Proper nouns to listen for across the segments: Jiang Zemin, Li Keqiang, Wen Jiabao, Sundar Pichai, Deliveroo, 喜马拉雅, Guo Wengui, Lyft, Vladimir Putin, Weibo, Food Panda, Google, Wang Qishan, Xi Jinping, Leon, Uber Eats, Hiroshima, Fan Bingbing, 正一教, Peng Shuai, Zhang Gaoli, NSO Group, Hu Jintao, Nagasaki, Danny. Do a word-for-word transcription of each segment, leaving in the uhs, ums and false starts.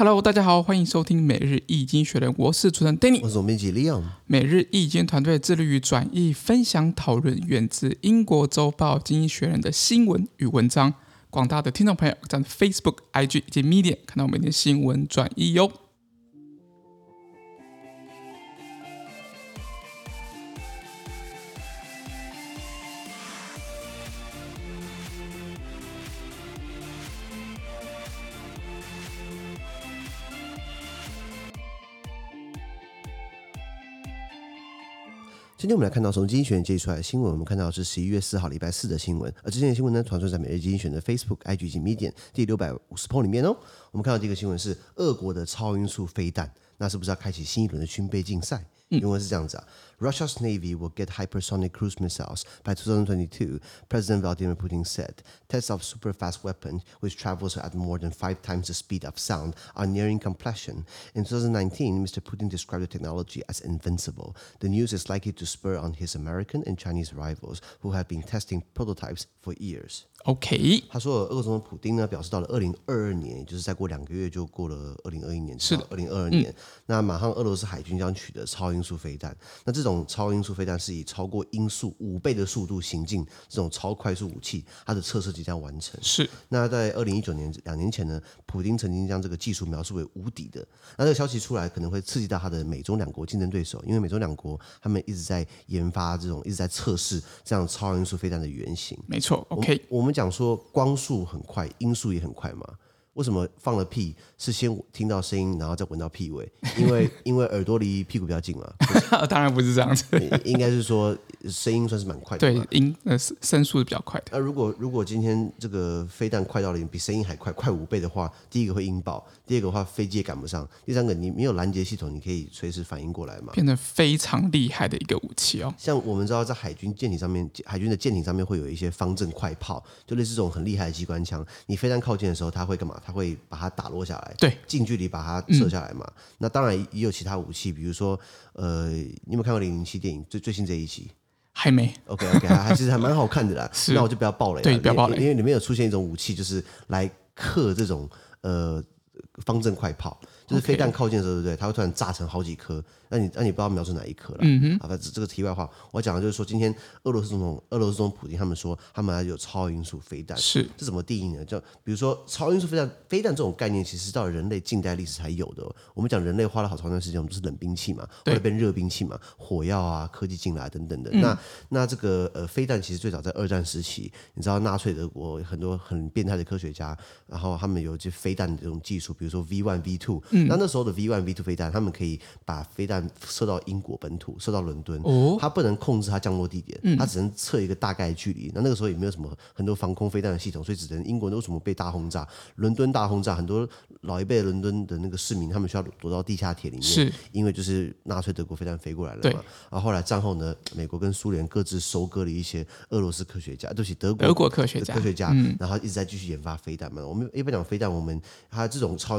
Hello， 大家好，欢迎收听每日易经学人，我是主持人 Danny， 我是总编辑 Leon。每日易经团队致力于转译、分享、讨论源自英国周报《经济学人》的新闻与文章。广大的听众朋友在 Facebook、I G 以及 Medium 看到我们的新闻转译哟。今天我们来看到从经济学人接出来的新闻，我们看到是十一月四号礼拜四的新闻，而之前的新闻呢传送在每日经济学人的 Facebook、I G 及 Medium 第六百五十 po 里面哦。我们看到这个新闻是俄国的超音速飞弹，那是不是要开启新一轮的军备竞赛？原文是这样子啊 Russia's Navy will get hypersonic cruise missiles by twenty twenty-two, President Vladimir Putin said. Tests of super-fast weapons, which travels at more than five times the speed of sound, are nearing completion. In twenty nineteen, Mister Putin described the technology as invincible. The news is likely to spur on his American and Chinese rivals, who have been testing prototypes for years. OK， 他说俄国总统普丁呢表示，到了二零二二年，也就是再过两个月就过了二零二一年，是二零二二年、嗯。那马上俄罗斯海军将取得超音速飞弹。那这种超音速飞弹是以超过音速五倍的速度行进，这种超快速武器，它的测试即将完成。是。那在二零一九年两年前呢，普丁曾经将这个技术描述为无敌的。那这个消息出来，可能会刺激到他的美中两国竞争对手，因为美中两国他们一直在研发这种，一直在测试这样超音速飞弹的原型。没错 ，OK， 我们。我们讲说光速很快，音速也很快嘛？为什么放了屁是先听到声音，然后再闻到屁味？因为因为耳朵离屁股比较近嘛。当然不是这样子，应该是说声音算是蛮快的。对，音呃声速是比较快的。那如果如果今天这个飞弹快到了比声音还快，快五倍的话，第一个会音爆，第二个的话飞机也赶不上，第三个你没有拦截系统，你可以随时反应过来嘛，变得非常厉害的一个武器哦。像我们知道在海军舰艇上面，海军的舰艇上面会有一些方阵快炮，就类似这种很厉害的机关枪。你飞弹靠近的时候，它会干嘛？它会把它打落下来，对，近距离把它射下来嘛、嗯、那当然也有其他武器，比如说呃，你有没有看过零零七电影 最, 最新这一期？还没 OK OK， 还其实还蛮好看的啦那我就不要爆雷了，对，不要爆雷，因为里面有出现一种武器，就是来克这种呃方阵快炮，就是飞弹靠近的时候，对不对？它会突然炸成好几颗，那你那你不知道瞄准哪一颗了。嗯哼，啊，这个题外话，我讲的就是说，今天俄罗斯总统、俄罗斯总统普丁他们说，他们有超音速飞弹，是这怎么定义呢？就比如说超音速飞弹，飞弹这种概念，其实到了人类近代历史才有的、哦。我们讲人类花了好长一段时间，我们就是冷兵器嘛，会变热兵器嘛，火药啊、科技进来等等的。嗯、那那这个呃飞弹其实最早在二战时期，你知道纳粹德国很多很变态的科学家，然后他们有这飞弹这种技术，比如说 V 一 V 二。那那时候的 V 一 V 二 飞弹，他们可以把飞弹射到英国本土，射到伦敦，它、哦、不能控制它降落地点，它只能测一个大概距离。那那个时候也没有什么很多防空飞弹的系统，所以只能英国人为什么被大轰炸，伦敦大轰炸，很多老一辈的伦敦的那个市民他们需要躲到地下铁里面，因为就是纳粹德国飞弹飞过来了嘛。然后后来战后呢，美国跟苏联各自收割了一些俄罗斯科学家，对不起，德国德国科学家，科学家、嗯，然后一直在继续研发飞弹嘛。我们一般讲飞弹，我们它这种超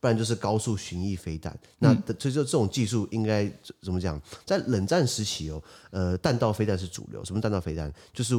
不然就是高速巡弋飞弹。那所以就这种技术应该怎么讲？在冷战时期哦，呃，弹道飞弹是主流。什么弹道飞弹？就是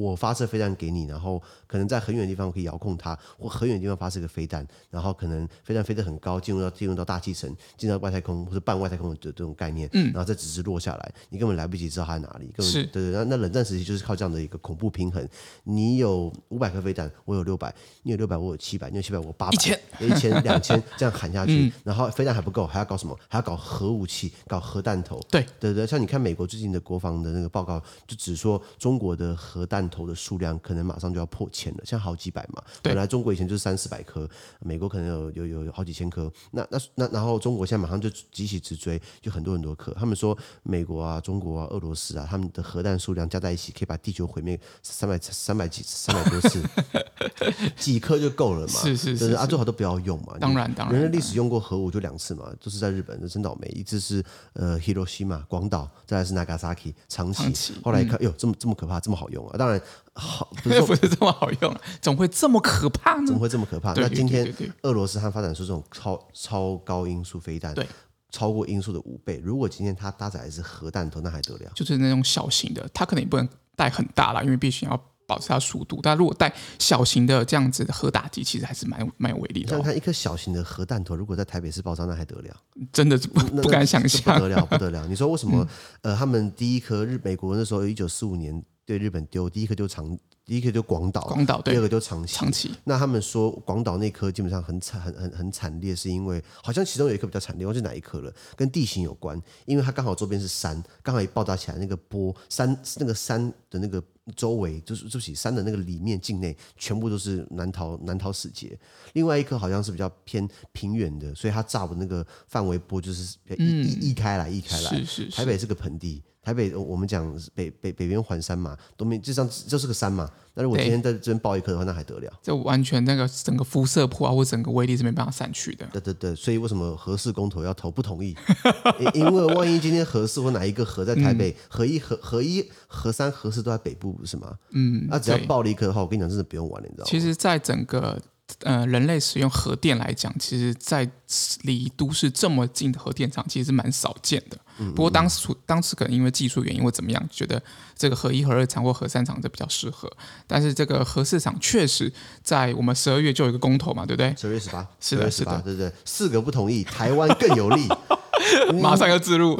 我发射飞弹给你，然后可能在很远的地方我可以遥控它，或很远的地方发射个飞弹，然后可能飞弹飞得很高，进入到进入到大气层，进入到外太空或者半外太空的这种概念，嗯、然后再直直落下来，你根本来不及知道它在哪里。根本是，对对。那那冷战时期就是靠这样的一个恐怖平衡。你有五百颗飞弹，我有六百；你有六百，我有七百；你有七百，我有八百；一千、一千、两千。这样喊下去、嗯、然后飞弹还不够，还要搞什么？还要搞核武器，搞核弹头。对对对，像你看美国最近的国防的那个报告，就只说中国的核弹头的数量可能马上就要破千了，像好几百嘛。本来中国以前就是三四百颗，美国可能有有 有, 有好几千颗。那那那然后中国现在马上就急起直追，就很多很多颗。他们说美国啊、中国啊、俄罗斯啊，他们的核弹数量加在一起可以把地球毁灭三百三百几三百多次，几颗就够了嘛。是是 是, 是, 是啊，最好都不要用嘛。当然。然当然。人类历史用过核武就两次嘛，就是在日本，真倒霉。一次是呃 Hiroshima 广岛，再来是 Nagasaki 长崎。长崎后来一看，哟、嗯，这么这么可怕，这么好用啊！当然好，不是不是这么好用，怎么会这么可怕呢？怎么会这么可怕？那今天俄罗斯它发展出这种超超高音速飞弹，对。超过音速的五倍，如果今天它搭载的是核弹头，那还得了？就是那种小型的，它可能也不能带很大啦，因为必须要保持它速度。但如果带小型的这样子的核打击，其实还是蛮蛮有威力的、哦。你看一颗小型的核弹头，如果在台北市爆炸，那还得了？真的不不敢想象，不得了，不得了！你说为什么？嗯、呃，他们第一颗日美国那时候一九四五年对日本丢第一颗就长。第一个就广岛，广岛对，第二个就长崎。长崎那他们说广岛那颗基本上很惨，很很很惨烈，是因为好像其中有一颗比较惨烈，忘记哪一颗了，跟地形有关，因为它刚好周边是山，刚好一爆炸起来，那个波山那个山的那个周围，就是对不起，山的那个里面境内全部都是难逃难逃死劫。另外一颗好像是比较偏平原的，所以它炸的那个范围波就是溢开来，溢开来。是是是，台北是个盆地。台北我们讲 北, 北, 北边环山嘛，东边就像就是个山嘛，那如果今天在这边爆一颗的话，那还得了？这完全那个整个辐射波啊，或整个威力是没办法散去的。对对对，所以为什么核四公投要投不同意？因为万一今天核四或哪一个核在台北，嗯、核一、核核一、核三、核四都在北部，不是吗？嗯，那、啊、只要爆了一颗的话，我跟你讲，真的不用玩了，你知道吗？其实，在整个。呃，人类使用核电来讲，其实在离都市这么近的核电厂其实是蛮少见的。嗯嗯嗯，不过当时当时可能因为技术原因或怎么样，觉得这个核一、核二厂或核三厂就比较适合。但是这个核四厂确实在我们十二月就有一个公投嘛，对不对？十二月十八，是的，是的，对对，四个不同意，台湾更有利。马上要置入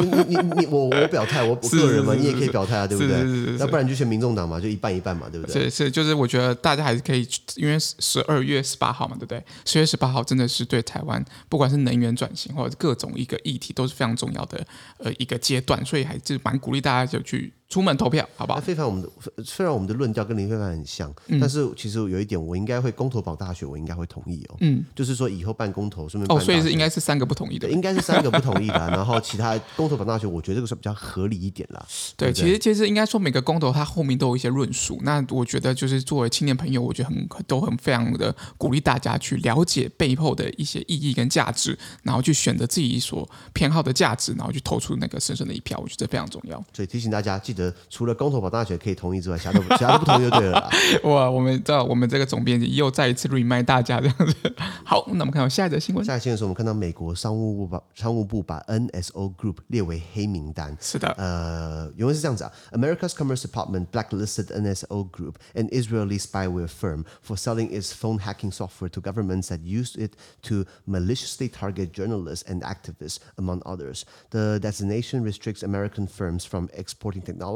我, 我表态，我个人嘛，你也可以表态啊，对不对？是是是是，那不然就选民众党嘛，就一半一半嘛，对不对？是是，就是我觉得大家还是可以，因为十二月十八号嘛，对不对？十月十八号真的是对台湾，不管是能源转型或者各种一个议题，都是非常重要的、呃、一个阶段，所以还是蛮鼓励大家就去。出门投票，好不好？非凡，我们的虽然我们的论调跟林非凡很像、嗯，但是其实有一点，我应该会公投保大学，我应该会同意哦。嗯，就是说以后办公投，顺便办大學哦，所以是应该是三个不同意的，应该是三个不同意的、啊。然后其他公投保大学，我觉得这个是比较合理一点啦。对，對對其实其实应该说每个公投它后面都有一些论述。那我觉得就是作为青年朋友，我觉得很都很非常的鼓励大家去了解背后的一些意义跟价值，然后去选择自己所偏好的价值，然后去投出那个神圣的一票，我觉得非常重要。所以提醒大家记得。除了公投保大学可以同意之外，其他都不, 其他都不同意就对了啦。哇，我们知道我们这个总编辑又再一次 remind 大家这样子。好，那我们看到下一则新闻。下一则新闻是我们看到美国商务部把商务部把 N S O Group 列为黑名单。是的，呃，原文是这样子啊 ：America's Commerce Department blacklisted N S O Group, an Israeli spyware firm, for selling its phone hacking software to governments that used it to maliciously target journalists and activists, among others. The designation restricts American firms from exporting technology.To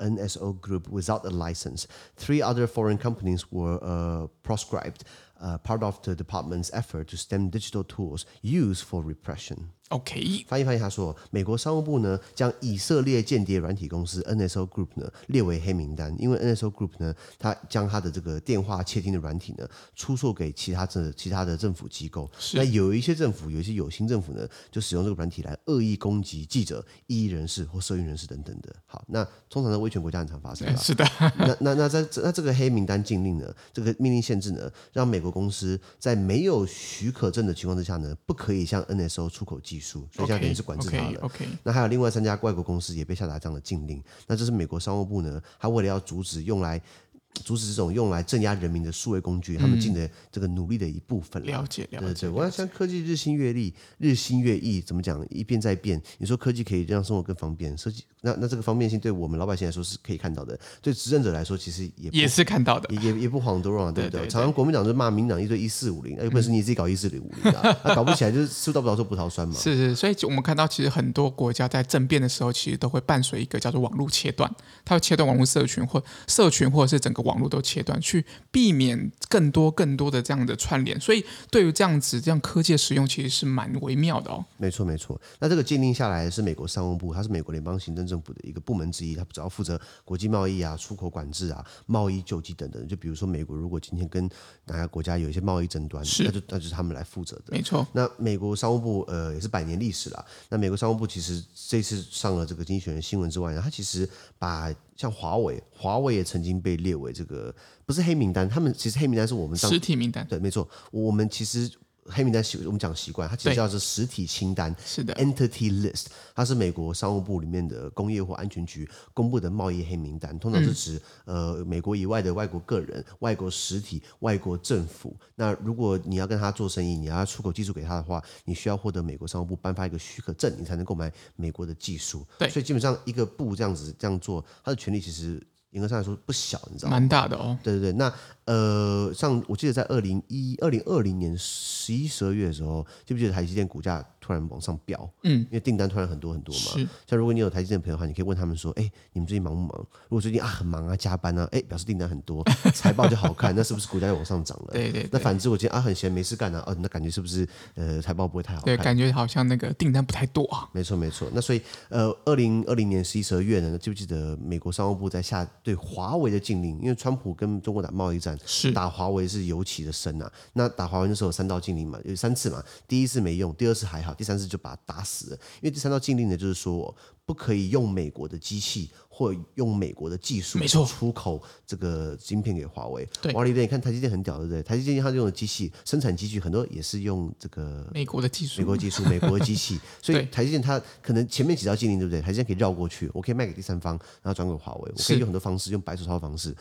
N S O Group without a license. Three other foreign companies were uh, proscribed, uh, part of the department's effort to stem digital tools used for repression.OK， 翻译翻译，他说，美国商务部呢将以色列间谍软体公司 N S O Group 呢列为黑名单，因为 N S O Group 呢，它将它的这个电话窃听的软体呢出售给其他的其他的政府机构。那有一些政府，有一些有心政府呢，就使用这个软体来恶意攻击记者、异议人士或社运人士等等的。好，那通常在威权国家很常发生。是的。那那那在那这个黑名单禁令呢，这个命令限制呢，让美国公司在没有许可证的情况之下呢，不可以向 N S O 出口技术。所以现在等于是管制它了 okay, okay, okay. 那还有另外三家外国公司也被下达这样的禁令，那这是美国商务部呢，他为了要阻止用来阻止这种用来镇压人民的数位工具，嗯、他们尽的这个努力的一部分了。了解，了解。对对，我想科技日新月异，日新月异怎么讲？一变再变。你说科技可以让生活更方便，设计那那这个方便性对我们老百姓来说是可以看到的，对执政者来说其实也不也是看到的，也 也, 也不遑多让，对不 对, 对, 对, 对？常常国民党就骂民党一堆一四五零，有本事你自己搞一四五零啊，那搞不起来就是吃到不着说葡萄酸嘛。是是，所以我们看到其实很多国家在政变的时候，其实都会伴随一个叫做网络切断，它会切断网络社群或社群或者是整个。网络都切断，去避免更多更多的这样的串联，所以对于这样子这样科技的使用，其实是蛮微妙的哦。没错没错，那这个禁令下来是美国商务部，它是美国联邦行政政府的一个部门之一，它主要负责国际贸易啊、出口管制啊、贸易救济等等。就比如说美国如果今天跟哪个国家有一些贸易争端，那 就, 那就是他们来负责的。没错。那美国商务部呃也是百年历史啦。那美国商务部其实这次上了这个经济学人新闻之外，它其实把。像华为，华为也曾经被列为这个不是黑名单，他们其实黑名单是我们实体名单，对，没错，我们其实黑名单我们讲习惯，它其实叫是实体清单，是的 ，Entity List， 它是美国商务部里面的工业或安全局公布的贸易黑名单，通常是指、嗯呃、美国以外的外国个人、外国实体、外国政府。那如果你要跟他做生意，你要出口技术给他的话，你需要获得美国商务部颁发一个许可证，你才能购买美国的技术。对，所以基本上一个部这样子这样做，它的权力其实严格上来说不小，你知道吗？蛮大的哦。对对对，那呃，像我记得在二零一二零二零年十一、十二月的时候，记不记得台积电股价突然往上飙？嗯，因为订单突然很多很多嘛。像如果你有台积电的朋友的话，你可以问他们说：“哎、欸，你们最近忙不忙？”如果最近啊很忙啊，加班啊，哎、欸，表示订单很多，财报就好看，那是不是股价就往上涨了？对, 对对。那反之，我今天啊很闲没事干啊，哦、啊，那感觉是不是呃财报不会太好看？对，感觉好像那个订单不太多啊。没错没错。那所以呃，二零二零年十一、十二月呢，记不记得美国商务部在下对华为的禁令？因为川普跟中国打贸易战。是打华为是尤其的深啊，那打华为那时候有三道禁令嘛，有三次嘛，第一次没用，第二次还好，第三次就把它打死了。因为第三道禁令呢，就是说不可以用美国的机器或用美国的技术出口这个晶片给华为。华为你看台积电很屌，对不对？台积电它用的机器生产机具很多也是用这个美国的技术，美国技术，美国的机器。所以台积电它可能前面几道禁令，对不对？台积电可以绕过去，我可以卖给第三方，然后转给华为，我可以用很多方式，用白手套的方式。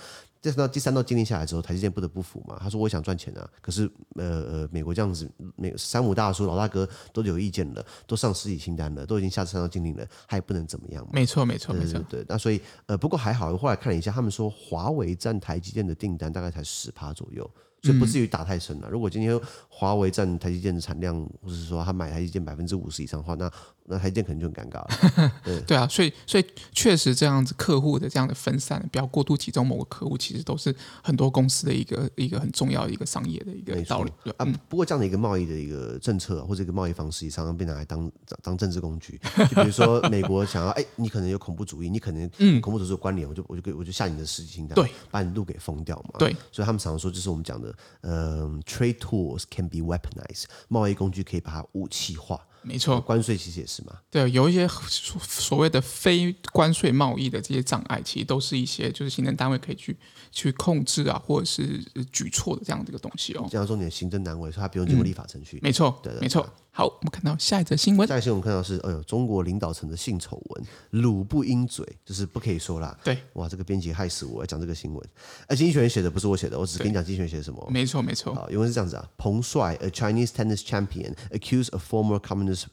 第三道禁令下来之后，台积电不得不服嘛。他说我想赚钱啊，可是呃呃，美国这样子，美三五大叔老大哥都有意见了，都上实体清单了，都已经下三道禁令了，还不能怎么样嘛？没错，没错，没错。对，那所以呃，不过还好，我后来看了一下，他们说华为占台积电的订单大概才 百分之十 左右。所以不至于打太深了。如果今天华为占台积电的产量，或者是说他买台积电 百分之五十 以上的话，那那台积电可能就很尴尬了。对, 对啊，所以所以确实这样子客户的这样的分散，不要过度集中某个客户，其实都是很多公司的一个一个很重要的一个商业的一个道理。啊，不过这样的一个贸易的一个政策或者一个贸易方式，也常常被拿来当当政治工具。就比如说美国想要，哎，你可能有恐怖主义，你可能恐怖主义有关联，我就我就我就下你的实体清单，对，把你路给封掉嘛。对，所以他们常说就是我们讲的。嗯、Trade tools can be weaponized， 贸易工具可以把它武器化。没错，关税其实也是嘛。对，有一些所谓的非关税贸易的这些障碍，其实都是一些就是行政单位可以去去控制啊，或者是举措的这样的一个东西哦。这样说你的行政单位，所以它不用经过立法程序。嗯、没错，对对对，没错。好，我们看到下一则新闻。下一则新闻我们看到是，哎呦，中国领导层的性丑闻，鲁不应嘴，就是不可以说啦。对，哇，这个编辑害死我，讲这个新闻。哎，经济学人写的不是我写的，我只跟你讲经济学人写的什么。没错，没错。好，原文是这样子啊，彭帅 ，a Chinese tennis champion accused a former communist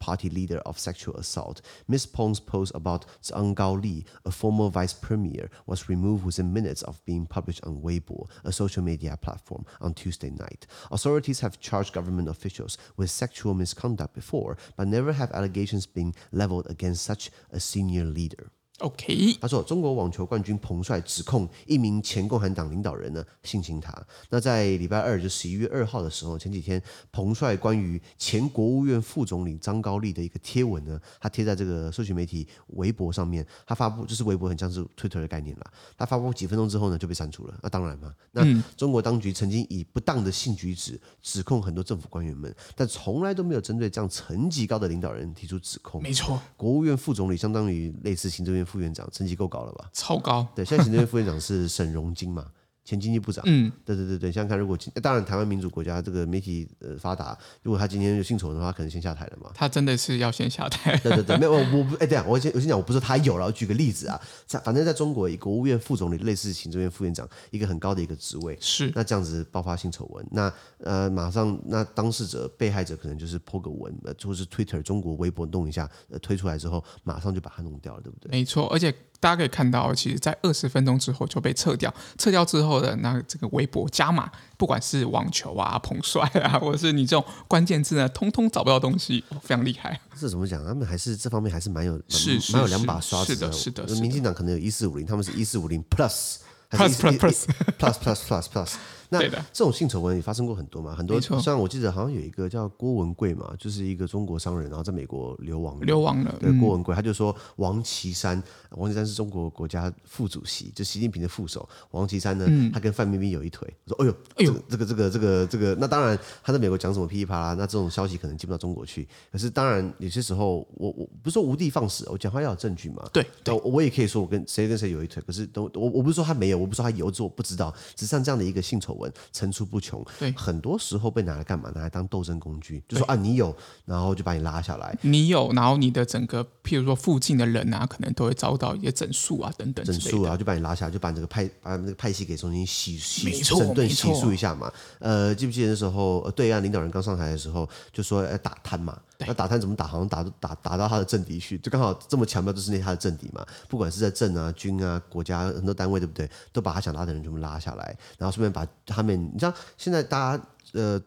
party leader of sexual assault. Miz Peng's post about Zhang Gaoli, a former vice premier, was removed within minutes of being published on Weibo, a social media platform, on Tuesday night. Authorities have charged government officials with sexual misconduct before, but never have allegations been leveled against such a senior leader.Okay. 他说中国网球冠军彭帅指控一名前共产党领导人呢性侵他。那在礼拜二就十一月二号的时候，前几天彭帅关于前国务院副总理张高丽的一个贴文呢，他贴在这个社群媒体微博上面，他发布就是微博很像是 Twitter 的概念啦，他发布几分钟之后呢就被删除了。那、啊、当然嘛，那中国当局曾经以不当的性举止指控很多政府官员们，但从来都没有针对这样层级高的领导人提出指控。没错，国务院副总理相当于类似行政院副院长，成绩够高了吧？超高。对，现在行政院副院长是沈荣津嘛，前经济部长。嗯，对对对对，想想看，如果当然台湾民主国家这个媒体、呃、发达，如果他今天有性丑闻的话，他可能先下台了嘛。他真的是要先下台。对对对，没有我不哎，对啊，我先我先讲，我不是他有了，我举个例子啊，反正在中国，以国务院副总理类似行政院副院长一个很高的一个职位，是那这样子爆发性丑闻，那呃马上那当事者被害者可能就是po个文，呃，或是 Twitter 中国微博弄一下，呃，推出来之后，马上就把它弄掉了，对不对？没错，而且。大家可以看到，其实在二十分钟之后就被撤掉。撤掉之后的那这个微博加码，不管是网球啊、彭帅啊，或者是你这种关键字呢，通通找不到东西，哦、非常厉害。这怎么讲？他们还是这方面还是蛮有是是是蛮有两把刷子的。是的，是的。民进党可能有一四五零，他们是一四五零 plus。plus plus plus plus plus plus plus 那这种性丑闻也发生过很多嘛，很多像我记得好像有一个叫郭文贵嘛，就是一个中国商人，然后在美国流亡流亡了。对，郭文贵他就说王岐山，王岐山是中国国家副主席，就习近平的副手。王岐山呢，嗯、他跟范冰冰有一腿。我说，哎呦，这个这个这个这个，那当然他在美国讲什么噼里啪啦，那这种消息可能进不到中国去。可是当然有些时候，我我不是说无的放矢，我讲话要有证据嘛。对，对我也可以说我跟谁跟谁有一腿，可是我我不是说他没有。我不说他有，我不知道，只是像这样的一个性丑闻，闻，层出不穷。对，很多时候被拿来干嘛？拿来当斗争工具，就说啊你有，然后就把你拉下来。你有，然后你的整个，譬如说附近的人啊，可能都会遭到一些整肃啊等等之类的。整肃啊，就把你拉下来，就把这个派把那个派系给重新洗洗整顿洗漱一下嘛。呃，记不记得那时候对岸领导人刚上台的时候，就说要打贪嘛。那打贪怎么打？好像 打, 打, 打到他的政敌去，就刚好这么强调就是那他的政敌嘛。不管是在政啊、军啊、国家很多单位，对不对？都把他想拉的人全部拉下来，然后顺便把他们，你知道现在大家呃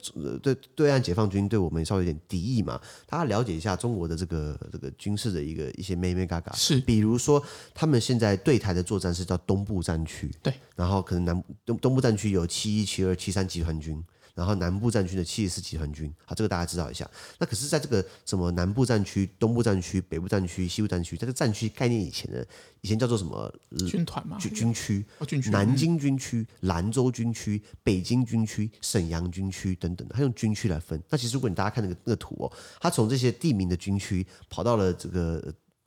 对对岸解放军对我们稍微有点敌意嘛，大家了解一下中国的这个这个军事的一个一些妹妹嘎嘎，是比如说他们现在对台的作战是叫东部战区，对，然后可能南 东, 东部战区有七一、七二、七三集团军。然后南部战区的七十四集团军，好，这个大家知道一下。那可是，在这个什么南部战区、东部战区、北部战区、西部战区，这个战区概念以前的，以前叫做什么军团嘛？军区、哦、军区、南京军区、兰州军区、北京军区、沈阳军区等等，它用军区来分。那其实如果你大家看那个那个图哦，它从这些地名的军区跑到了这个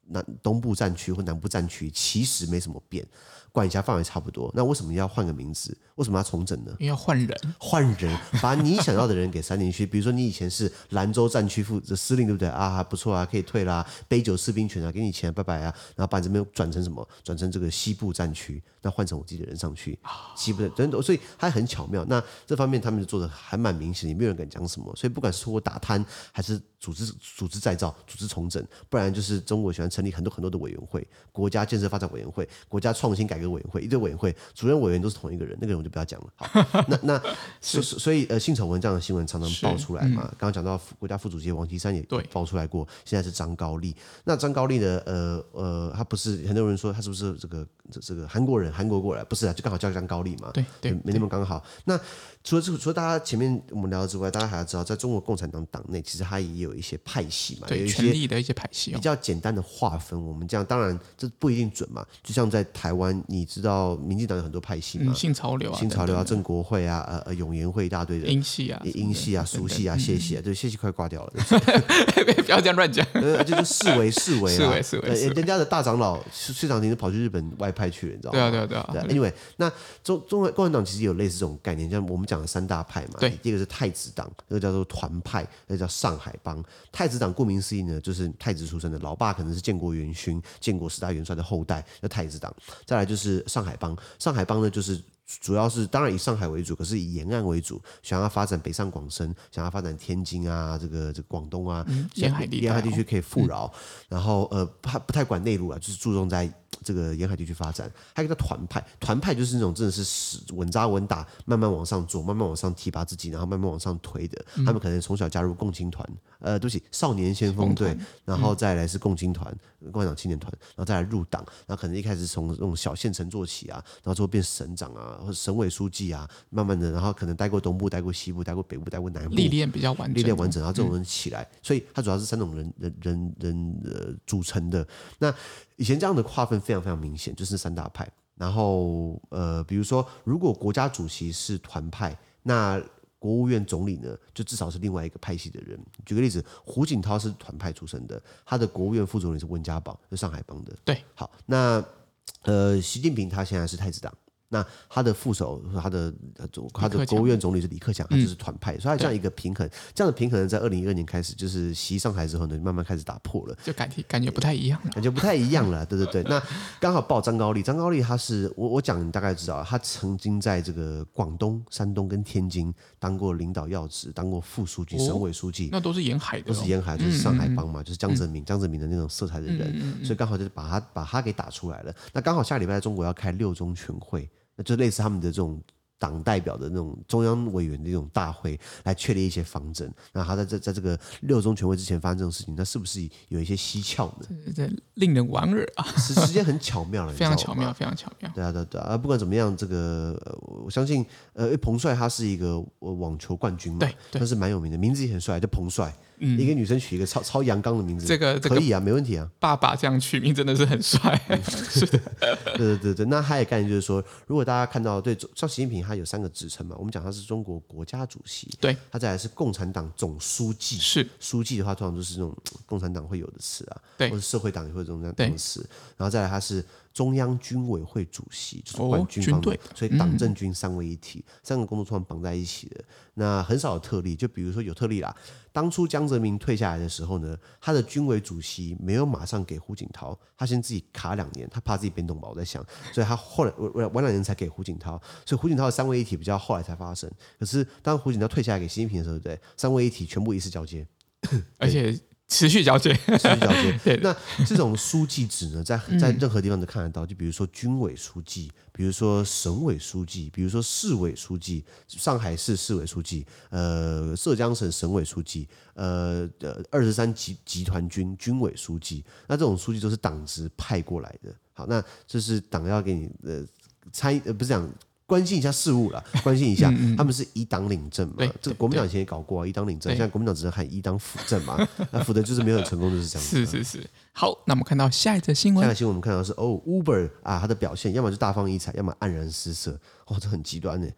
南东部战区或南部战区，其实没什么变。管辖范围差不多，那为什么要换个名字？为什么要重整呢？因为要换人，换人把你想要的人给删进去。比如说你以前是兰州战区副司令，对不对啊？不错啊，可以退啦，杯酒释兵权啊，给你钱，拜拜啊。然后把你这边转成什么？转成这个西部战区，那换成我自己的人上去。西部战区，所以还很巧妙。那这方面他们做的还蛮明显，也没有人敢讲什么。所以不管是通过打贪，还是组织组织再造、组织重整，不然就是中国喜欢成立很多很多的委员会，国家建设发展委员会、国家创新改革委员会，一堆委员会，主任委员都是同一个人，那个人我就不要讲了。好，那那所 以, 所以呃，性丑闻这样的新闻常常爆出来嘛。嗯、刚刚讲到国家副主席王岐山也爆出来过，现在是张高丽。那张高丽呢？呃呃，他不是很多人说他是不是这个这个韩国人？韩国过来不是啊，就刚好叫张高丽嘛。对对，没那么刚好。那除了除了大家前面我们聊的之外，大家还要知道，在中国共产党党内，其实他也有一些派系嘛，对，有一些权力的一些派系、哦，比较简单的划分。我们这样当然这不一定准嘛，就像在台湾。你知道民进党有很多派系嘛、嗯？性潮流啊，性潮流啊，正国会啊，呃呃，永延会一大堆的英系啊，英系啊，苏系啊，谢系啊，对，谢系快挂掉了，不要这样乱讲。呃，就是视为视为视为视为，人家的大长老谢长廷跑去日本外派去了，你知道吗？对啊对啊对啊。对啊 anyway， 那中中国共产党其实有类似这种概念，像我们讲的三大派嘛，对，第一个是太子党，那个叫做团派，那个叫上海帮。太子党顾名思义呢，就是太子出身的，老爸可能是建国元勋、建国十大元帅的后代，叫太子党。再来就是上海帮，上海帮呢，就是主要是当然以上海为主，可是以沿岸为主，想要发展北上广深，想要发展天津啊，这个这个广东啊，嗯、沿海地沿海地区可以富饶，嗯、然后呃不太管内陆啊，就是注重在这个沿海地区发展。还有一个叫团派，团派就是那种真的是稳扎稳打，慢慢往上做，慢慢往上提拔自己，然后慢慢往上推的。嗯、他们可能从小加入共青团，呃，对不起，少年先锋队，然后再来是共青团、共产党青年团，然后再来入党，然后可能一开始从那种小县城做起啊，然后最后变省长啊，或者省委书记啊，慢慢的，然后可能待过东部、待过西部、待过北部、待过南部，历练比较完整，历练完整，然后这种人起来，嗯、所以他主要是三种人人人人呃组成的。那以前这样的划分非常非常明显，就是三大派。然后呃，比如说，如果国家主席是团派，那国务院总理呢，就至少是另外一个派系的人。举个例子，胡锦涛是团派出身的，他的国务院副总理是温家宝，是上海帮的。对，好，那呃，习近平他现在是太子党。那他的副手，他的他的国务院总理是李克强，他就是团派，嗯、所以他这样一个平衡，这样的平衡在二零一二年开始，就是习上台之后呢，慢慢开始打破了，就感觉感觉不太一样了，感觉不太一样了，对对对。那刚好报张高丽，张高丽他是我我讲你大概知道，他曾经在这个广东、山东跟天津当过领导要职，当过副书记、哦、省委书记，那都是沿海的、哦，都是沿海，就是上海帮嘛，嗯嗯嗯就是江泽民、嗯、江泽民的那种色彩的人，嗯嗯嗯所以刚好就是把他把他给打出来了。那刚好下礼拜中国要开六中全会。就类似他们的这种党代表的那种中央委员的那种大会来确立一些方针，那他在这在这个六中全会之前发生这种事情，那是不是有一些蹊跷呢？这令人莞尔啊！时时间很巧妙了，非常巧妙，非常巧妙。对啊，对啊，对啊！不管怎么样，这个、呃、我相信，呃，彭帅他是一个网球冠军嘛，对，但是蛮有名的，名字也很帅，叫彭帅。嗯、一个女生取一个超超阳刚的名字，这个、这个、可以啊，没问题啊。爸爸这样取名真的是很帅，是的，对对对对。那他的概念就是说，如果大家看到对像习近平，他有三个职称嘛，我们讲他是中国国家主席，对，他再来是共产党总书记，是书记的话，通常就是那种共产党会有的词啊，对，或者社会党也会有这种这样的词，然后再来他是中央军委会主席，就是管军方面、哦、所以党政军三位一体、嗯、三个工作通常绑在一起的。那很少有特例，就比如说有特例啦，当初江泽民退下来的时候呢，他的军委主席没有马上给胡锦涛，他先自己卡两年，他怕自己变动吧，我在想，所以他后来晚两年才给胡锦涛，所以胡锦涛的三位一体比较后来才发生。可是当胡锦涛退下来给习近平的时候，对，三位一体全部一次交接，而且持续交接，持续交接。对，那这种书记职呢，在在任何地方都看得到，就比如说军委书记，比如说省委书记，比如说市委书记，上海市市委书记，呃，浙江省省委书记，呃，二十三集集团军军委书记。那这种书记都是党职派过来的。好，那这是党要给你呃参呃不是讲。关心一下事务啦，关心一下，嗯嗯，他们是以党领政嘛，这国民党以前也搞过啊，以党领政，现在国民党只能喊以党辅政嘛，那辅的就是没有成功，就是这样子。是是是，好，那我们看到下一则新闻。下一则新闻我们看到是哦 ，Uber 啊，它的表现要么就大放异彩，要么黯然失色，哦，这很极端耶。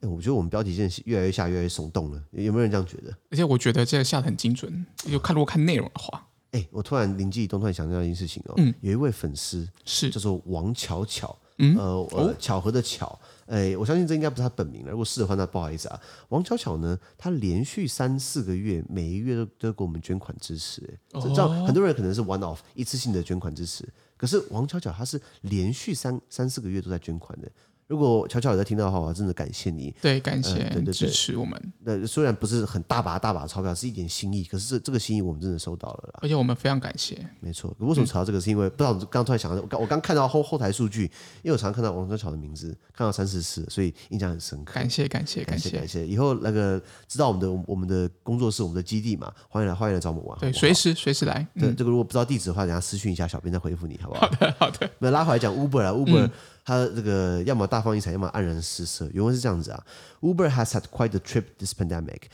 欸、我觉得我们标题真的越来越下，越来越耸动了，有没有人这样觉得？而且我觉得这个下得很精准，就看如果看内容的话。哎、欸，我突然灵机一动，突然想到一件事情哦，嗯、有一位粉丝是叫做王巧巧。嗯、呃哦，巧合的巧，哎，我相信这应该不是他本名了。如果是的话，那不好意思啊。王巧巧呢，他连续三四个月，每一月都都给我们捐款支持。哎、哦，这样很多人可能是 one off 一次性的捐款支持，可是王巧巧他是连续三三四个月都在捐款的。如果巧巧有在听到的话，我真的感谢你，对，感谢、呃、对对对支持我们。那虽然不是很大把大把钞票，是一点心意，可是 这, 这个心意我们真的收到了啦，而且我们非常感谢。没错，为什么查到这个？是因为、嗯、不知道，刚刚突然想到，我 刚, 我刚看到 后, 后台数据，因为我常常看到王巧巧的名字，看到三四次，所以印象很深刻。感谢感谢感谢感谢！以后那个知道我们的我们的工作室，我们的基地嘛，欢迎来欢迎来找我们玩，对，随时随时来。对、嗯，这个如果不知道地址的话，等一下私讯一下小编再回复你，好不好？好的好的。那拉回来讲 Uber 啦 ，Uber、嗯。他这个要么大放异彩，要么黯然失色。原文是这样子啊 ：Uber has had quite a trip this pandemic.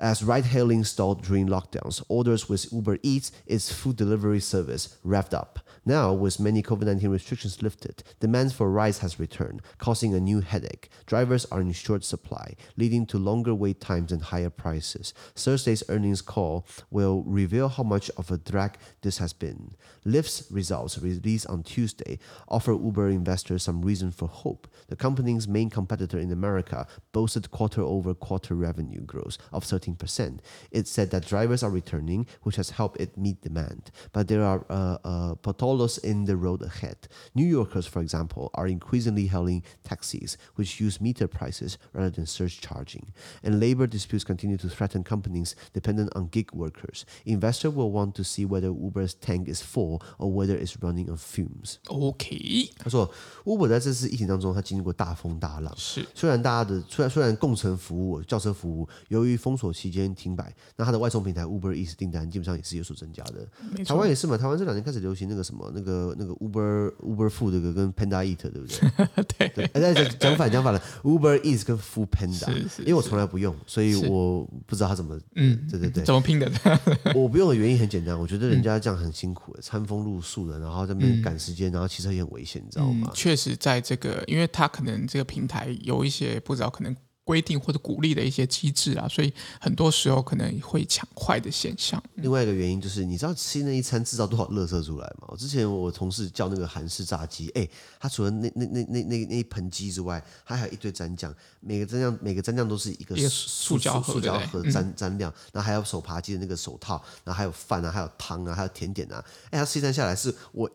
As ride-hailing stalled during lockdowns, orders with Uber Eats, its food delivery service, revved up. Now, with many COVID nineteen restrictions lifted, demand for rides has returned, causing a new headache. Drivers are in short supply, leading to longer wait times and higher prices. Thursday's earnings call will reveal how much of a drag this has been. Lyft's results, released on Tuesday, offer Uber investors some reason for hope. The company's main competitor in America boasted quarter-over-quarter revenue growth of thirteen percent. It said that drivers are returning, which has helped it meet demand. But there are uh, uh, potholes in the road ahead. New Yorkers, for example, are increasingly hailing taxis, which use meter prices rather than surcharging. And labor disputes continue to threaten companies dependent on gig workers. Investors will want to see whether Uber's tank is full or whether it's running on fumes. Okay. 他说 Uber 在这次疫情当中，它经历过大风大浪。是，虽然大家的虽然虽然共乘服务、轿车服务由于封锁期间停摆，那它的外送平台 Uber Eats 订单基本上也是有所增加的。台湾也是嘛，台湾这两年开始流行那个什么那个那个 Uber Uber Food 跟 Panda Eat， 对不对？对。哎，讲反讲反了 ，Uber Eats 跟 Food Panda， 因为我从来不用，所以我不知道它怎么，嗯，对对对，怎么拼的？我不用的原因很简单，我觉得人家这样很辛苦的，餐风露宿的，然后在那边赶时间，然后骑车也很危险，你知道吗？嗯、确实，在这个，因为它可能这个平台有一些不知道可能。规定或者鼓励的一些机制啊，所以很多时候可能会抢快的现象。另外一个原因就是，你知道吃那一餐制造多少垃圾出来吗？我之前我同事叫那个韩式炸鸡，哎、欸，他除了那那那那那那一盆鸡之外，他还有一堆蘸酱，每个蘸酱每个蘸酱都是一个塑胶塑胶盒蘸蘸料，然后还有手扒鸡的那个手套，然后还有饭啊，还有汤啊，还有甜点啊，哎、欸，他吃一餐下来是我。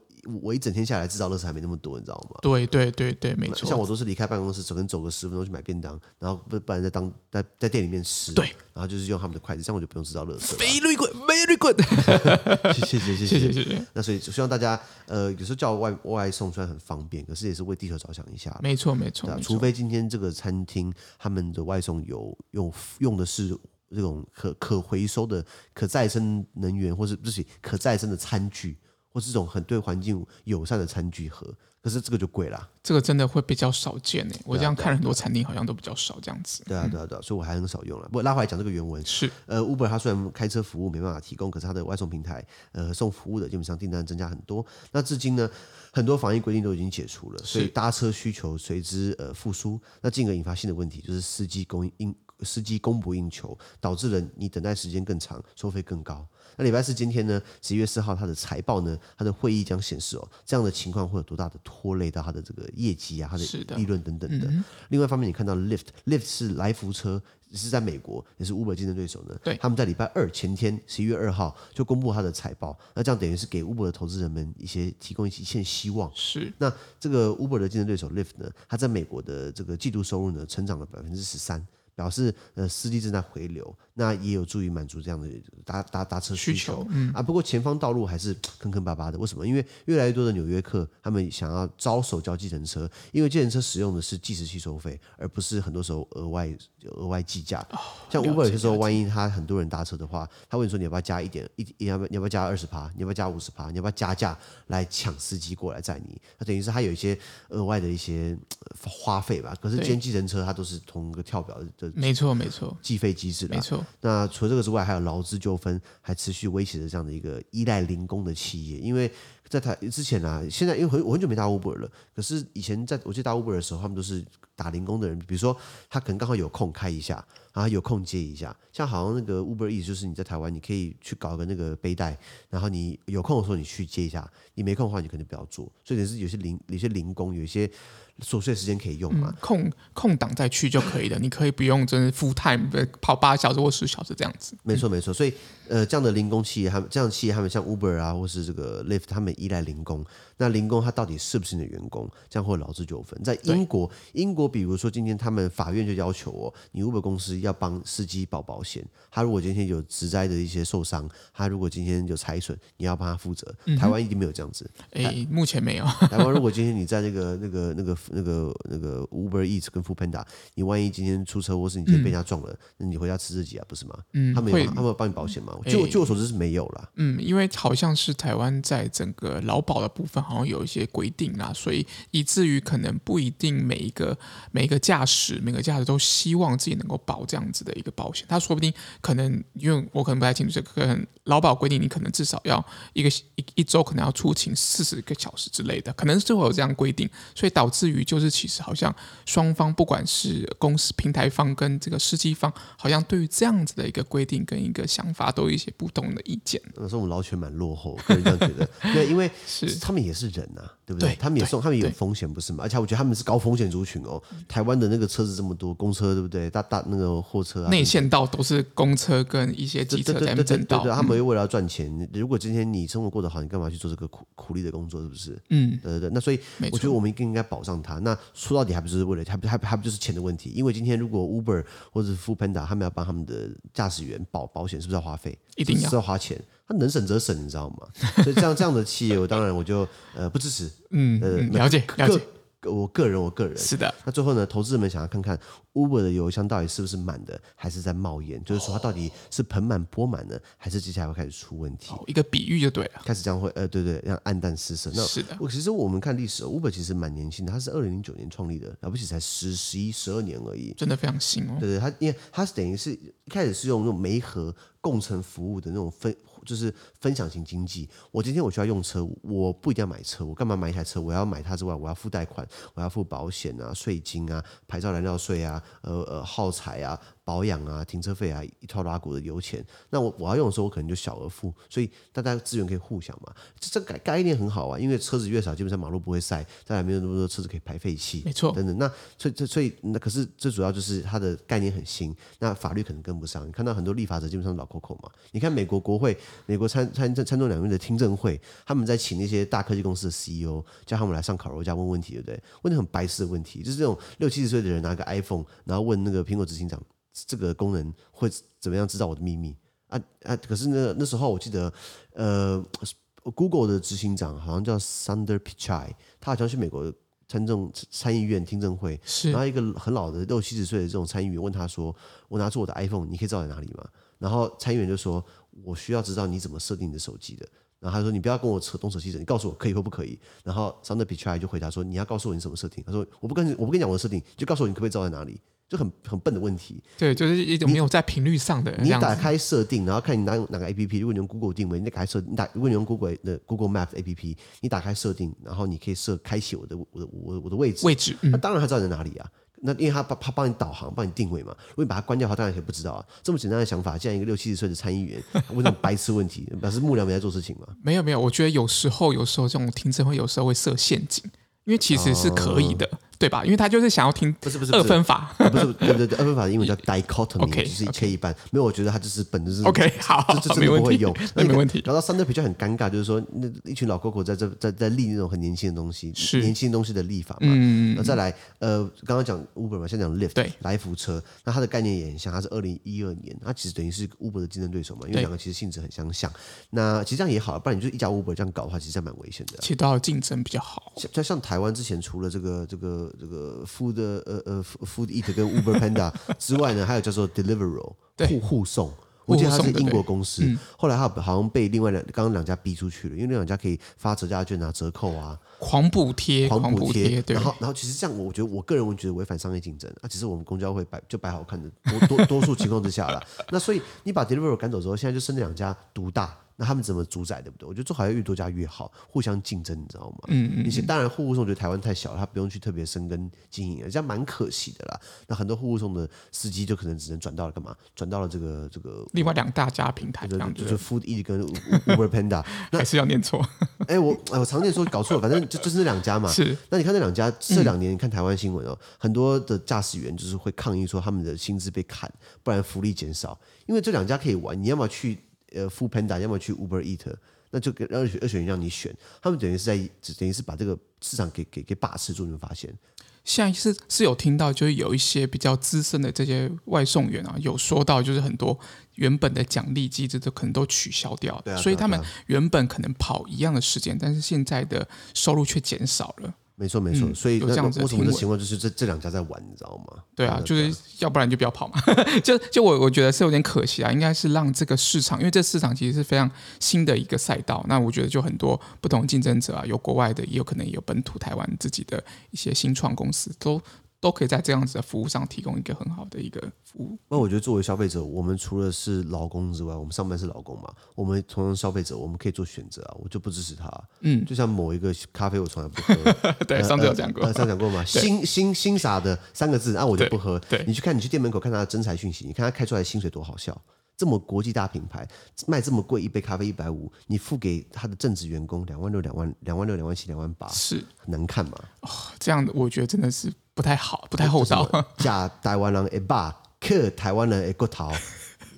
我一整天下来制造垃圾还没那么多，你知道吗？对对对对，没错。像我都是离开办公室，只能走个十分钟去买便当，然后不然在当 在, 在店里面吃。对，然后就是用他们的筷子，这样我就不用制造垃圾了。Very good, very good 谢谢谢谢谢谢。那所以希望大家呃，有时候叫外外送虽然很方便，可是也是为地球着想一下。没错没错，除非今天这个餐厅他们的外送有用用的是。这种 可, 可回收的可再生能源，或是不是可再生的餐具。或是这种很对环境友善的餐具盒，可是这个就贵啦，这个真的会比较少见耶。我这样看了很多餐厅好像都比较少这样子。对啊对啊 对, 啊对啊，所以我还很少用啦。不过拉回来讲这个原文是呃 Uber 它虽然开车服务没办法提供，可是它的外送平台呃送服务的基本上订单增加很多。那至今呢，很多防疫规定都已经解除了，所以搭车需求随之呃复苏，那进而引发新的问题，就是司机供应司机供不应求，导致了你等待时间更长，收费更高。那礼拜四今天呢，十一月四号他的财报呢，他的会议将显示哦，这样的情况会有多大的拖累到他的这个业绩啊，他的利润等等的。嗯、另外一方面，你看到 Lyft，Lyft Lyft 是来福车，是在美国也是 Uber 竞争对手呢。对，他们在礼拜二前天十一月二号就公布他的财报，那这样等于是给 Uber 的投资人们一些提供一线希望。是，那这个 Uber 的竞争对手 Lyft 呢，他在美国的这个季度收入呢，成长了 百分之十三。表示呃，司机正在回流，那也有助于满足这样的搭搭搭车需求，需求、嗯、啊。不过前方道路还是坑坑巴巴的，为什么？因为越来越多的纽约客他们想要招手叫计程车，因为计程车使用的是计时器收费，而不是很多时候额外额外计价。哦、像 Uber 有些时候，万一他很多人搭车的话，他问你说你要不要加一点，一你要不要加 百分之二十， 你要不要加 百分之五十， 你要不要加价来抢司机过来载你？那等于是他有一些额外的一些花费吧。可是今天计程车它都是同一个跳表的。没错没错，计费机制啦，没错。那除了这个之外，还有劳资纠纷还持续威胁着这样的一个依赖零工的企业。因为在台之前啊，现在因为很我很久没搭 Uber 了，可是以前在我去搭 Uber 的时候，他们都是打零工的人，比如说他可能刚好有空开一下，然后有空接一下。像好像那个 Uber Eats 就是你在台湾你可以去搞个那个背带，然后你有空的时候你去接一下，你没空的话你可能不要做。所以也是有些零有些零工，有一些琐碎时间可以用嘛，嗯、空空档再去就可以了，你可以不用真的 full time 跑八小时或十小时这样子。没错没错，所以呃这样的零工企业，他们这样企业他们像 Uber 啊，或是这个 Lyft， 他们依赖零工。那零工他到底是不是你的员工？这样会有劳资纠纷。在英国，英国比如说今天他们法院就要求哦，你 Uber 公司要帮司机保保险，他如果今天有职灾的一些受伤，他如果今天有财损，你要帮他负责。嗯、台湾一定没有这样子，哎、欸，目前没有。台湾如果今天你在那个那个那个。那个那个 Uber Eats 跟 Foodpanda， 你万一今天出车祸，是你今天被人家撞了，嗯、那你回家吃自己啊，不是吗？嗯，他们有他们有帮你保险吗？欸、就就我所知是没有啦。嗯，因为好像是台湾在整个劳保的部分好像有一些规定啦，所以以至于可能不一定每一个每一个驾驶每个驾驶都希望自己能够保这样子的一个保险。他说不定可能因为我可能不太清楚，可能劳保规定你可能至少要一个 一, 一周可能要出勤四十个小时之类的，可能是会有这样规定，所以导致。至于就是其实好像双方不管是公司平台方跟这个司机方，好像对于这样子的一个规定跟一个想法都有一些不同的意见。那时候我们劳权蛮落后，个人这样觉得。对，因为他们也是人啊，对不 对, 对？他们也送，他们也有风险，不是吗？而且我觉得他们是高风险族群哦。台湾的那个车子这么多，公车对不对？大大那个货车啊，内线道都是公车跟一些机车在争道。对 对, 对, 对, 对, 对, 对, 对、嗯，他们为了要赚钱，如果今天你生活过得好，你干嘛去做这个 苦, 苦力的工作？是不是？嗯，对对对。那所以我觉得我们更应该保障。那说到底还不是为了还不还不还不就是钱的问题？因为今天如果 Uber 或者 Foodpanda 他们要帮他们的驾驶员保保险，是不是要花费？一定要，是要花钱。他能省则省，你知道吗？所以这样这样的企业，我当然我就呃不支持。嗯，呃、了解了解。我个人我个人是的。那最后呢，投资人们想要看看 Uber 的油箱到底是不是满的，还是在冒烟，就是说它到底是盆满钵满呢，还是接下来会开始出问题、哦、一个比喻就对了，开始这样会呃对对，让暗淡失色。那是的，其实我们看历史 Uber 其实蛮年轻的，它是二零零九年创立的，了不起才十、十一、十二年而已，真的非常新哦。对对，它因为它等于是一开始是用那种媒合共乘服务的那种分就是分享型经济。我今天我需要用车，我不一定要买车，我干嘛买一台车？我要买它之外，我要付贷款，我要付保险啊、税金啊、牌照燃料税啊、呃呃耗材啊、保养啊、停车费啊，一套拉股的油钱。那 我, 我要用的时候，我可能就小额付，所以大家资源可以互享嘛。这概概念很好啊，因为车子越少，基本上马路不会塞，再来没有那么多车子可以排废气，没错，等等。那所以所以那可是最主要就是它的概念很新，那法律可能跟不上。你看到很多立法者基本上老 Coco 嘛，你看美国国会、美国参参参众两院的听证会，他们在请那些大科技公司的 C E O 叫他们来上烤肉架问问题，对不对？问的很白痴的问题，就是这种六七十岁的人拿个 iPhone， 然后问那个苹果执行长。这个功能会怎么样知道我的秘密啊啊！可是呢，那时候我记得，呃 ，Google 的执行长好像叫 Sundar Pichai， 他好像去美国参众参议院听证会，然后一个很老的六七十岁的这种参议员问他说：“我拿出我的 iPhone， 你可以知道在哪里吗？”然后参议员就说：“我需要知道你怎么设定你的手机的。”然后他说：“你不要跟我扯东扯西扯，你告诉我可以或不可以。”然后 Sundar Pichai 就回答说：“你要告诉我你什么设定。”他说：“我不跟我不跟你讲我的设定，就告诉我你可不可以知道在哪里。”就 很, 很笨的问题，对，就是一种没有在频率上的这样子。你打开设定，然后看你拿哪个 A P P。如果你用 Google 定位，你打开设定；如果你用 Google 的 Google Map A P P， 你打开设定，然后你可以设开启我的我的我的位置。位置，那、嗯啊、当然它知道你在哪里啊。那因为他他帮你导航，帮你定位嘛。如果你把它关掉的话，当然也不知道啊。这么简单的想法，竟然一个六七十岁的参议员问这种白痴问题，表示幕僚没在做事情嘛？没有没有，我觉得有时候有时候这种听证会有时候会设陷阱，因为其实是可以的，哦、对吧？因为他就是想要听二分法，不是不是不是，二分法的英文叫 dichotomy， okay, 就是一切一半。Okay. 没有，我觉得他就是本质是 OK， 好，这真的不会用，那没问题。然后Sundar Pichai很尴尬，就是说那一群老狗狗在这在在立那种很年轻的东西，年轻东西的立法嘛。嗯，那再来，呃，刚刚讲 Uber 嘛，现在讲 Lyft， 来福车，那它的概念也很像，它是二零一二年，它其实等于是 Uber 的竞争对手嘛，因为两个其实性质很相像。那其实这样也好，不然你就一家 Uber 这样搞的话，其实这样蛮危险的、啊。其实都要竞争比较好，像像台。台湾之前除了这个这个这个 food 呃呃 food eat 跟 Uber Panda 之外呢，还有叫做 Deliveroo 互互送。我记得它是英国公司，嗯、后来它好像被另外两刚刚两家逼出去了，因为那两家可以发折价券啊、折扣啊、狂补贴、狂补贴。然后，然后其实这样，我觉得我个人我觉得违反商业竞争啊。其实我们公交会摆就摆好看的，多多多数情况之下了。那所以你把 Deliveroo 赶走之后，现在就剩那两家独大，那他们怎么主宰，对不对？我觉得做好越多家越好，互相竞争，你知道吗？嗯嗯嗯。当然，互互送我觉得台湾太小了，他不用去特别深耕经营，这样蛮可惜的啦。那很多互互送的司机就可能只能转到了干嘛？转到了这个这个。另外两大家平台这样子，就是 Food Eats 跟 Uber Panda， 还是要念错。哎、欸，我我常念说搞错了，反正就就是那两家嘛。是。那你看那两家这两年，你看台湾新闻哦，嗯、很多的驾驶员就是会抗议说他们的薪资被砍，不然福利减少，因为这两家可以玩，你要么去呃 Food Panda， 要么去 Uber Eats， 那就跟二选二选让你选，他们等于是在等于是把这个市场给给给把持住，你们发现？现在 是, 是有听到，就是有一些比较资深的这些外送员啊，有说到就是很多原本的奖励机制都可能都取消掉了，啊、所以他们原本可能跑一样的时间，但是现在的收入却减少了。没错没错，嗯、所以那为什么的情况就是这这两家在玩，你知道吗？对啊，就是要不然就不要跑嘛。就就我我觉得是有点可惜啊，应该是让这个市场，因为这市场其实是非常新的一个赛道。那我觉得就很多不同竞争者啊，有国外的，也有可能有本土台湾自己的一些新创公司都。都可以在这样子的服务上提供一个很好的一个服务。那我觉得作为消费者，我们除了是劳工之外，我们上班是劳工嘛，我们同样消费者，我们可以做选择啊。我就不支持他，嗯，就像某一个咖啡我从来不喝，对，呃、上次有讲过，呃、上次讲过嘛，新新新傻的三个字啊，我就不喝。对，你去看，你去店门口看他的真材讯息，你看他开出来的薪水多好笑。这么国际大品牌卖这么贵，一杯咖啡一百五，你付给他的正职员工两万六、两万两万六、两万七、两万八，是很难看嘛？哦，这样的我觉得真的是不太好，不太厚道。假台湾人会肉，嗑台湾人的骨头，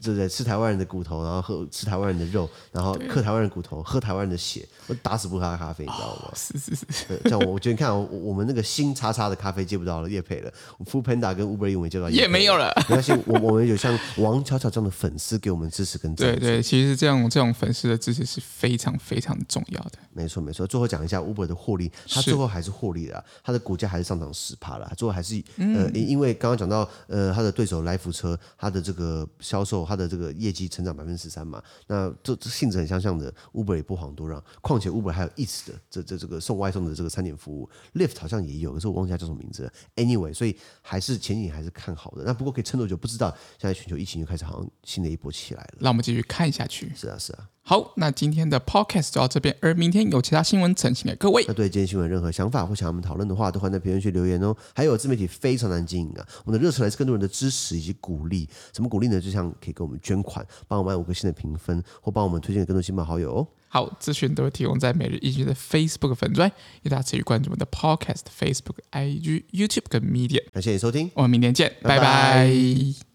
对不对？吃台湾人的骨头，然后喝吃台湾人的肉，然后嗑台湾人的骨头，喝台湾人的血，我打死不喝他的咖啡，你知道吗？哦、是是是。像我，我觉得你看我，我们那个新叉叉的咖啡接不到了，业配了。我 Foodpanda 跟 Uber Eats 我们接不到业配了，也没有了。没关系，我我们有像王巧巧这样的粉丝给我们支持跟赞助。对对，其实这样这种粉丝的支持是非常非常重要的。没错没错。最后讲一下 Uber 的获利，它最后还是获利了，它的股价还是上涨 百分之十 了，最后还是、嗯、呃，因为刚刚讲到呃，它的对手来福车，它的这个销售，它的这个业绩成长 百分之十三 嘛，那这性质很相像的 Uber 也不遑多让，况且 Uber 还有 Eats 的这这这个送外送的这个餐点服务 ，Lyft 好像也有，可是我忘记它叫什么名字了。Anyway， 所以还是前景还是看好的，那不过可以撑多久不知道。现在全球疫情又开始好像新的一波起来了，让我们继续看下去。是啊，是啊。好，那今天的 podcast 就到这边，而明天有其他新闻呈现给各位。那对今天新闻任何想法或想我们讨论的话，都欢迎在评论区留言哦。还有自媒体非常难经营啊，我们的热忱来自更多人的支持以及鼓励。什么鼓励呢？就像可以给我们捐款，帮我们按五颗星的评分，或帮我们推荐给更多亲朋好友哦。好，资讯都会提供在每日一经的 Facebook 粉专，也大家持续关注我们的 podcast、Facebook、I G、YouTube 跟 Medium。感谢你收听，我们明天见，拜拜。拜拜。